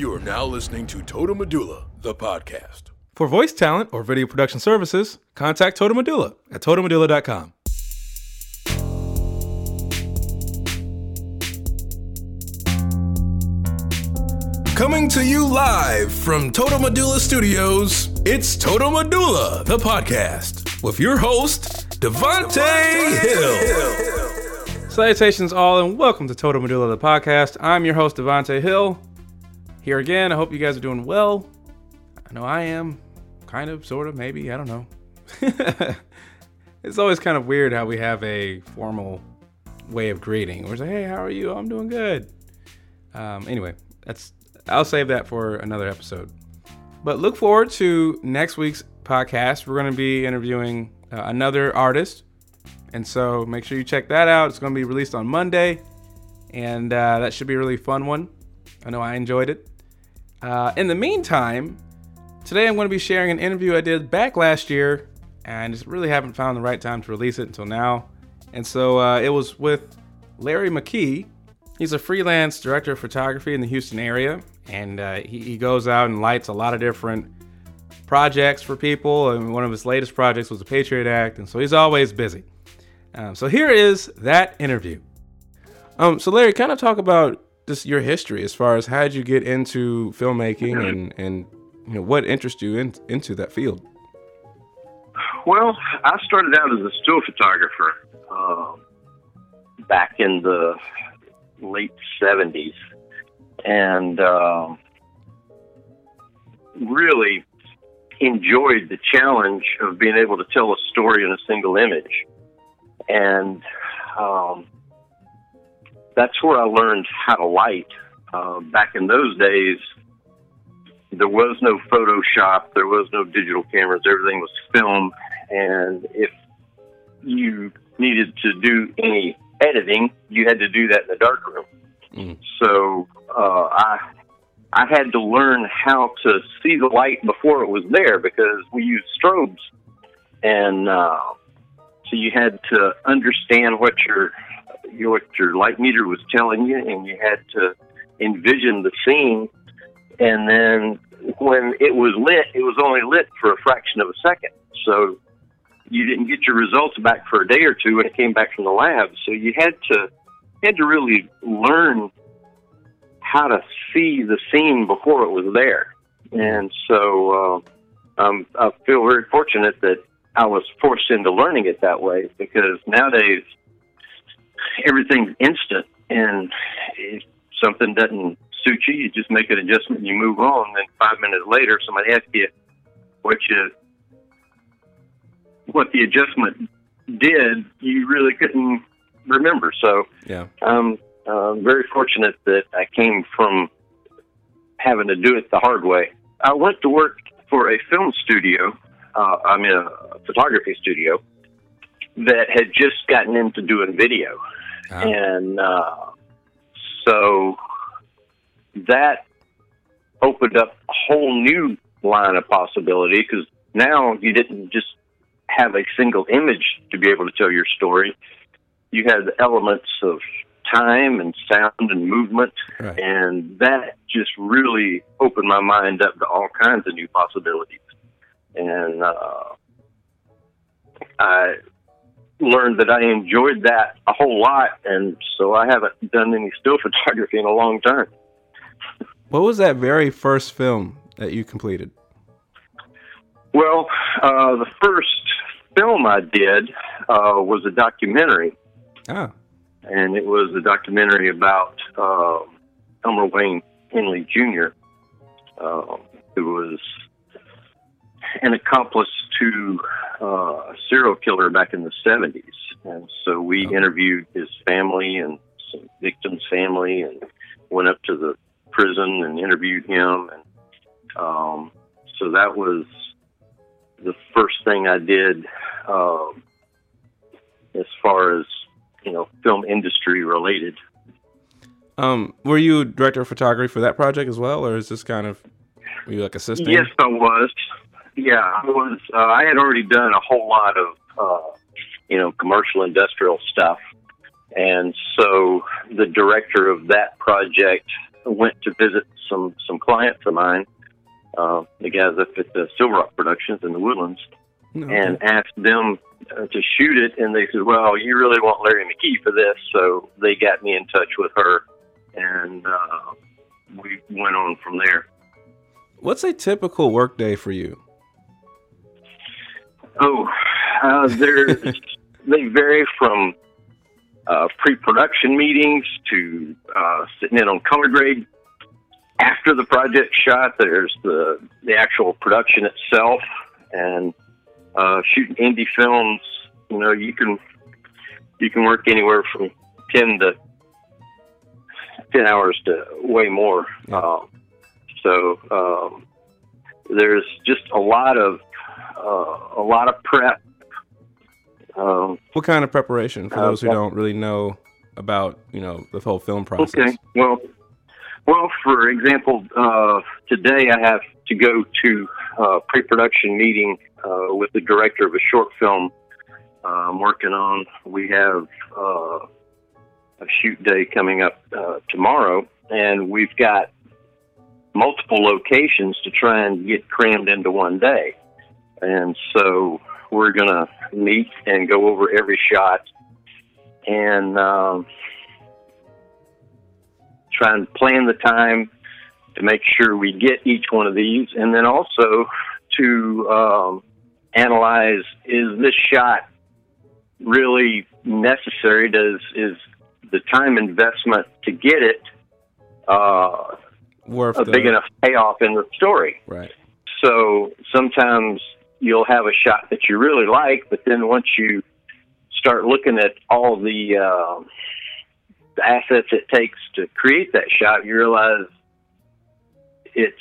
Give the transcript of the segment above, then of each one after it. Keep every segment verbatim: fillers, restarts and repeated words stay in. You are now listening to Total Medulla, the podcast. For voice talent or video production services, contact Total Medulla at total medulla dot com. Coming to you live from Total Medulla Studios, it's Total Medulla, the podcast, with your host, Devontae Hill. Salutations all, and welcome to Total Medulla, the podcast. I'm your host, Devontae Hill. Here again, I hope you guys are doing well. I know I am, kind of, sort of, maybe, I don't know. It's always kind of weird how we have a formal way of greeting. We're like, hey, how are you? I'm doing good. Um, anyway. That's, I'll save that for another episode. But look forward to next week's podcast. We're going to be interviewing uh, another artist. And so make sure you check that out. It's going to be released on Monday. And uh, that should be a really fun one. I know I enjoyed it. Uh, in the meantime, today I'm going to be sharing an interview I did back last year. And just really haven't found the right time to release it until now. And so uh, it was with Larry McKee. He's a freelance director of photography in the Houston area, and uh, he, he goes out and lights a lot of different projects for people, and one of his latest projects was the Patriot Act, and so he's always busy. Um, so here is that interview. Um, so Larry, kind of talk about just your history as far as how did you get into filmmaking and, and you know what interested you in, into that field? Well, I started out as a still photographer uh, back in the late seventies, and uh, really enjoyed the challenge of being able to tell a story in a single image. And um, that's where I learned how to light. Uh, back in those days, there was no Photoshop, there was no digital cameras, everything was film, and if you needed to do any editing, you had to do that in the darkroom. Mm. So uh, I I had to learn how to see the light before it was there because we used strobes, and uh, so you had to understand what your what your light meter was telling you, and you had to envision the scene. And then when it was lit, it was only lit for a fraction of a second. So you didn't get your results back for a day or two when it came back from the lab. So you had to had to really learn how to see the scene before it was there. And so uh, um, I feel very fortunate that I was forced into learning it that way, because nowadays everything's instant, and if something doesn't suit you, you just make an adjustment and you move on. And five minutes later, somebody asks you what you what the adjustment did, you really couldn't remember. So yeah. um, uh, I'm very fortunate that I came from having to do it the hard way. I went to work for a film studio, uh, I mean a photography studio, that had just gotten into doing video. Oh. And uh, so that opened up a whole new line of possibility, because now you didn't just have a single image to be able to tell your story. You had the elements of time and sound and movement, right. And that just really opened my mind up to all kinds of new possibilities. And uh, I learned that I enjoyed that a whole lot, and so I haven't done any still photography in a long time. What was that very first film that you completed? Well, uh, the first film I did uh, was a documentary. Oh. And it was a documentary about uh, Elmer Wayne Henley Junior, uh, who was an accomplice to uh, a serial killer back in the seventies. And so we oh. interviewed his family and some victims' family, and went up to the prison and interviewed him. And um, so that was the first thing I did um, as far as, you know, film industry related. Um, were you director of photography for that project as well? Or is this kind of, were you like assistant? Yes, I was. Yeah, I was. Uh, I had already done a whole lot of, uh, you know, commercial industrial stuff. And so the director of that project went to visit some, some clients of mine, uh, the guys up at the Silver Rock Productions in the Woodlands, no. and asked them uh, to shoot it. And they said, well, you really want Larry McKee for this. So they got me in touch with her, and uh, we went on from there. What's a typical work day for you? Oh, uh, they vary from uh, pre-production meetings to uh, sitting in on color grade. After the project shot, there's the, the actual production itself, and uh, shooting indie films. You know, you can you can work anywhere from ten to ten hours to way more. Yeah. Uh, so um, there's just a lot of uh, a lot of prep. Um, what kind of preparation for those uh, who don't really know about, you know, the whole film process? Okay, well. Well, for example, uh, today I have to go to a pre-production meeting uh, with the director of a short film uh, I'm working on. We have uh, a shoot day coming up uh, tomorrow, and we've got multiple locations to try and get crammed into one day. And so we're going to meet and go over every shot and... Um, try and plan the time to make sure we get each one of these, and then also to um, analyze, is this shot really necessary? Does is the time investment to get it uh, worth a the... big enough payoff in the story? Right. So sometimes you'll have a shot that you really like, but then once you start looking at all the... Uh, the assets it takes to create that shot, you realize it's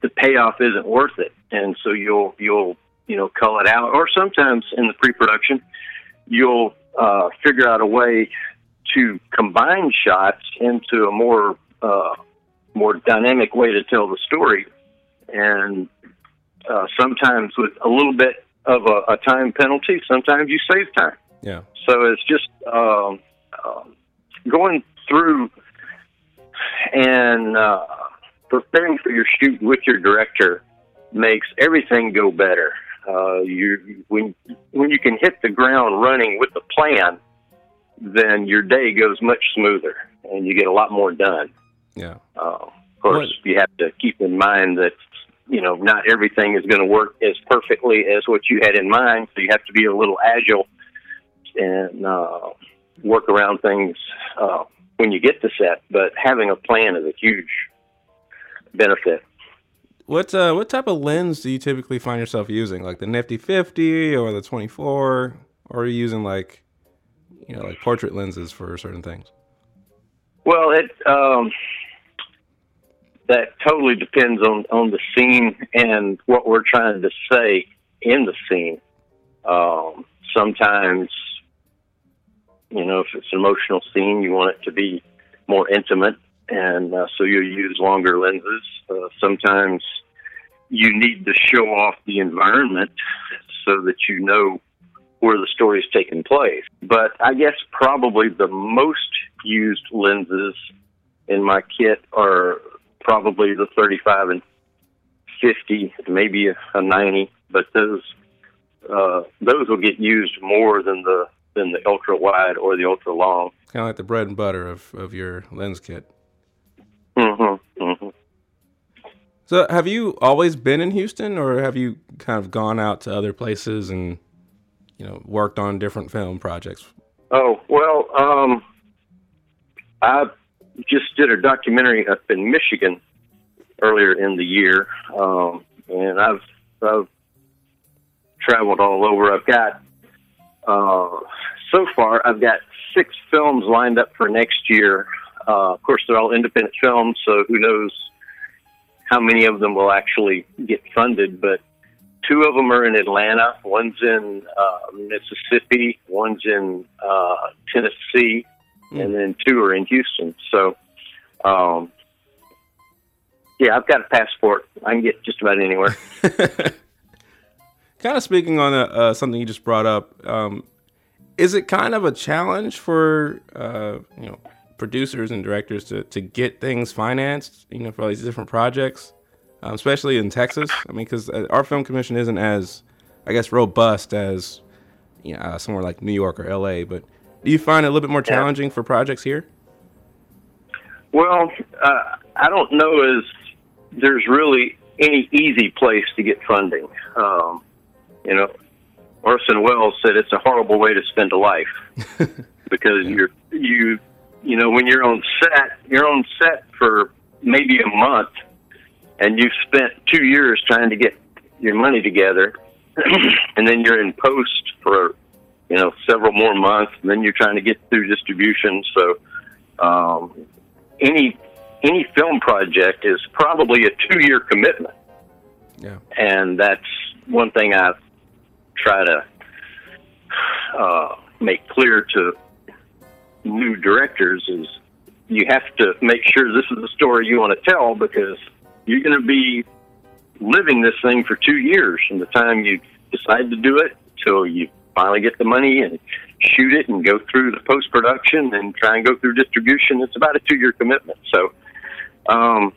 the payoff isn't worth it, and so you'll you'll you know cull it out. Or sometimes in the pre-production, you'll uh, figure out a way to combine shots into a more uh, more dynamic way to tell the story. And uh, sometimes with a little bit of a, a time penalty, sometimes you save time. Yeah. So it's just. Um, um, Going through and uh, preparing for your shoot with your director makes everything go better. Uh, you when when you can hit the ground running with the plan, then your day goes much smoother and you get a lot more done. Yeah. Uh, of course, right. You have to keep in mind that you know not everything is going to work as perfectly as what you had in mind, so you have to be a little agile and. Uh, work around things uh, when you get to set, but having a plan is a huge benefit. What uh, what type of lens do you typically find yourself using? Like the Nifty fifty or the twenty-four, or are you using like you know like portrait lenses for certain things? Well, it um, that totally depends on, on the scene and what we're trying to say in the scene. Um, sometimes. You know, if it's an emotional scene, you want it to be more intimate, and uh, so you'll use longer lenses. Uh, sometimes you need to show off the environment so that you know where the story's taking place. But I guess probably the most used lenses in my kit are probably the thirty-five and fifty, maybe a ninety, but those uh, those will get used more than the than the ultra wide or the ultra long. Kind of like the bread and butter of, of your lens kit. Mm-hmm, mm-hmm. So have you always been in Houston, or have you kind of gone out to other places and, you know, worked on different film projects? Oh, well, um, I just did a documentary up in Michigan earlier in the year. Um, and I've, I've traveled all over. I've got, Uh, so far, I've got six films lined up for next year. Uh, of course, they're all independent films, so who knows how many of them will actually get funded. But two of them are in Atlanta. One's in uh, Mississippi. One's in uh, Tennessee. Mm. And then two are in Houston. So, um, yeah, I've got a passport. I can get just about anywhere. Kind of speaking on a, uh, something you just brought up, um, is it kind of a challenge for uh, you know producers and directors to, to get things financed, you know, for all these different projects, um, especially in Texas. I mean, because our film commission isn't as, I guess, robust as, you know, uh, somewhere like New York or L A. But do you find it a little bit more challenging for projects here? Well, uh, I don't know as there's really any easy place to get funding. Um, you know, Orson Welles said it's a horrible way to spend a life because yeah. you're, you, you know, when you're on set, you're on set for maybe a month and you've spent two years trying to get your money together and then you're in post for, you know, several more months and then you're trying to get through distribution. So, um, any, any film project is probably a two-year commitment. Yeah. And that's one thing I try to uh, make clear to new directors is you have to make sure this is the story you want to tell because you're going to be living this thing for two years from the time you decide to do it till you finally get the money and shoot it and go through the post-production and try and go through distribution. It's about a two-year commitment. So um,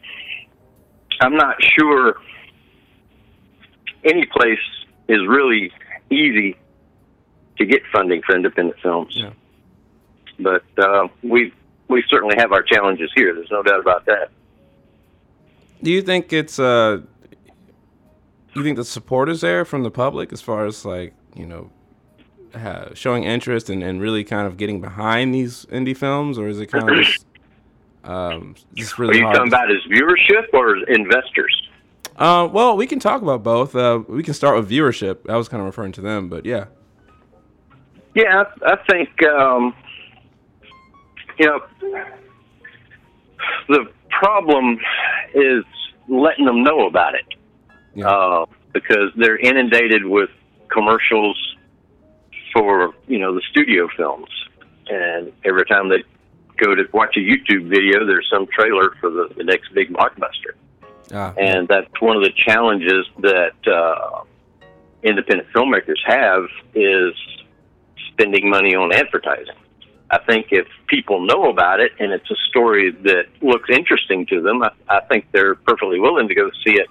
I'm not sure any place is really easy to get funding for independent films. Yeah. But uh, we we certainly have our challenges here. There's no doubt about that. Do you think it's uh, you think the support is there from the public as far as like, you know, Uh, showing interest and, and really kind of getting behind these indie films, or is it kind of just, um, just really Are you hard talking to... about his viewership or his investors? Uh, well, we can talk about both. Uh, we can start with viewership. I was kind of referring to them, but yeah. Yeah, I, I think, um, you know, the problem is letting them know about it yeah. uh, because they're inundated with commercials for, you know, the studio films. And every time they go to watch a YouTube video, there's some trailer for the, the next big blockbuster. Ah. And that's one of the challenges that uh, independent filmmakers have is spending money on advertising. I think if people know about it and it's a story that looks interesting to them, I, I think they're perfectly willing to go see it.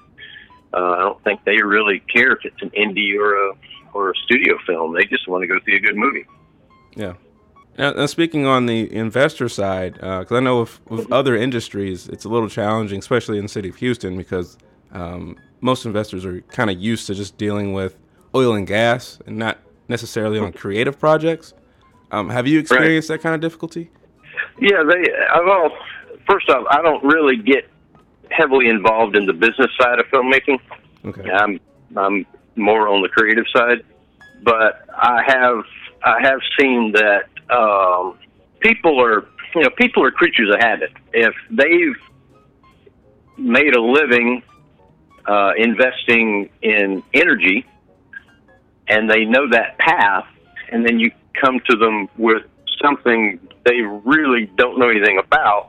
Uh, I don't think they really care if it's an indie or a or a studio film. They just want to go see a good movie. Yeah. Now, now speaking on the investor side, because uh, I know with, with other industries, it's a little challenging, especially in the city of Houston, because um, most investors are kind of used to just dealing with oil and gas and not necessarily on creative projects. Um, have you experienced right. that kind of difficulty? Yeah. They. Well, first off, I don't really get heavily involved in the business side of filmmaking. Okay. I'm. I'm more on the creative side, but I have I have seen that um, people are you know people are creatures of habit. If they've made a living uh, investing in energy, and they know that path, and then you come to them with something they really don't know anything about,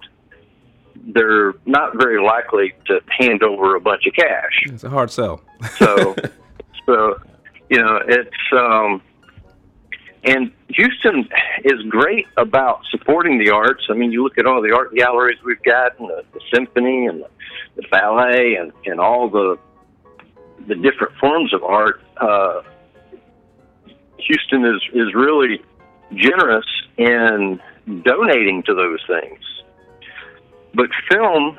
they're not very likely to hand over a bunch of cash. It's a hard sell. So. So, you know, it's, um, and Houston is great about supporting the arts. I mean, you look at all the art galleries we've got, and the, the symphony and the, the ballet and, and all the the different forms of art. Uh, Houston is, is really generous in donating to those things. But film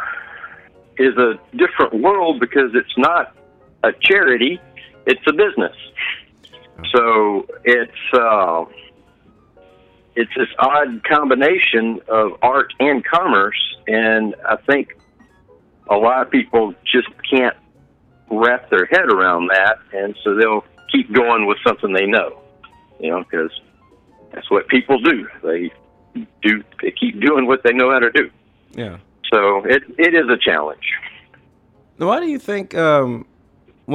is a different world because it's not a charity. It's a business, so it's uh, it's this odd combination of art and commerce, and I think a lot of people just can't wrap their head around that, and so they'll keep going with something they know, you know, because that's what people do. They do they keep doing what they know how to do. Yeah. So it it is a challenge. Why do you think? Um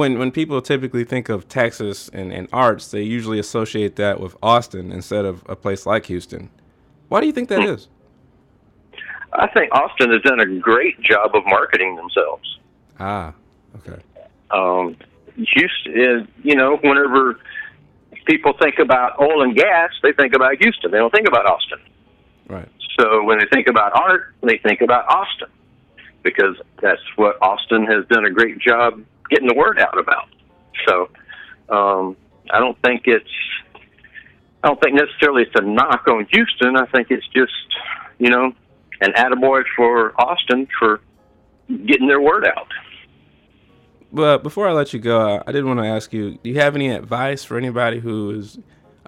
When when people typically think of Texas and, and arts, they usually associate that with Austin instead of a place like Houston. Why do you think that is? I think Austin has done a great job of marketing themselves. Ah, okay. Um, Houston, you know, whenever people think about oil and gas, they think about Houston. They don't think about Austin. Right. So when they think about art, they think about Austin, because that's what Austin has done a great job getting the word out about. So um, I don't think it's, I don't think necessarily it's a knock on Houston. I think it's just, you know, an attaboy for Austin for getting their word out. But before I let you go, I did want to ask you, do you have any advice for anybody who is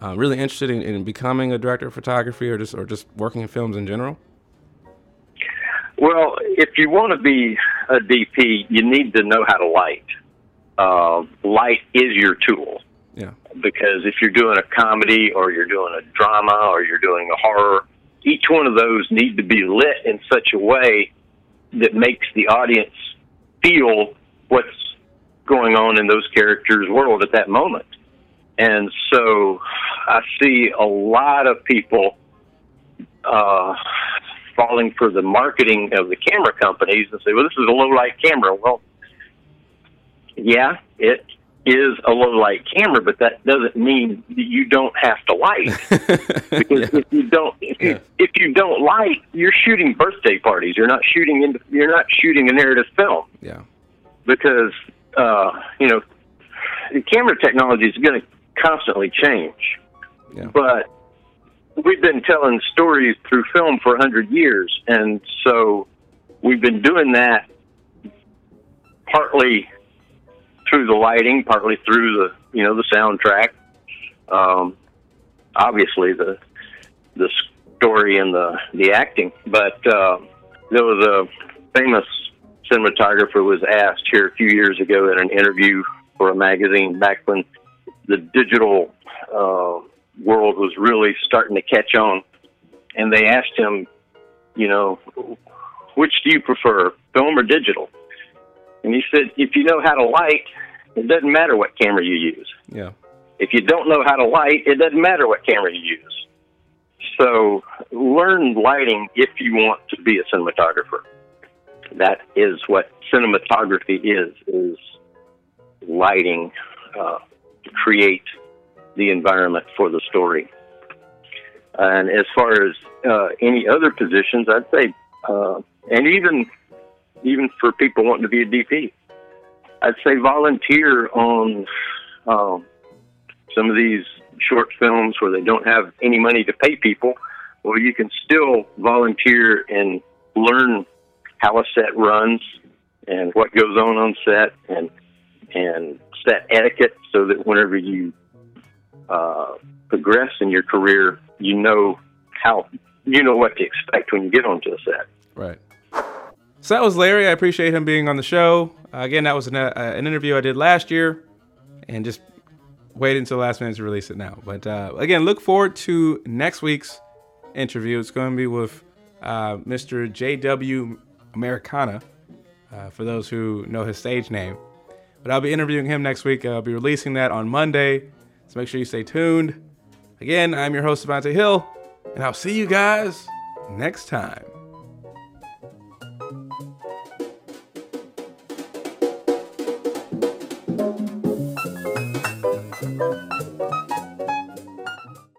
uh, really interested in, in becoming a director of photography or just or just working in films in general? Well, if you want to be a D P, you need to know how to light. Uh, light is your tool. Yeah. Because if you're doing a comedy or you're doing a drama or you're doing a horror, each one of those need to be lit in such a way that makes the audience feel what's going on in those characters' world at that moment. And so I see a lot of people uh, falling for the marketing of the camera companies and say, well, this is a low-light camera. Well, yeah, it is a low-light camera, but that doesn't mean that you don't have to light. Because yeah. if you don't if, yeah. you, if you don't light, you're shooting birthday parties. You're not shooting in, you're not shooting a narrative film. Yeah. Because, uh, you know, the camera technology is going to constantly change. Yeah. But we've been telling stories through film for one hundred years, and so we've been doing that partly through the lighting, partly through the, you know, the soundtrack. Um, obviously, the the story and the, the acting. But uh, there was a famous cinematographer was asked here a few years ago in an interview for a magazine back when the digital uh, world was really starting to catch on, and they asked him, you know, which do you prefer, film or digital? And he said, if you know how to light, it doesn't matter what camera you use. Yeah. If you don't know how to light, it doesn't matter what camera you use. So learn lighting if you want to be a cinematographer. That is what cinematography is, is lighting uh, to create the environment for the story. And as far as uh, any other positions, I'd say, uh, and even even for people wanting to be a D P, I'd say volunteer on um, some of these short films where they don't have any money to pay people, or you can still volunteer and learn how a set runs and what goes on on set and and set etiquette, so that whenever you uh, progress in your career, you know how you know what to expect when you get onto a set. Right. So that was Larry. I appreciate him being on the show. Uh, again, that was an, uh, an interview I did last year, and just waited until the last minute to release it now. But uh, again, look forward to next week's interview. It's going to be with uh, Mister J W Americana, uh, for those who know his stage name. But I'll be interviewing him next week. I'll be releasing that on Monday, so make sure you stay tuned. Again, I'm your host, Devontae Hill, and I'll see you guys next time.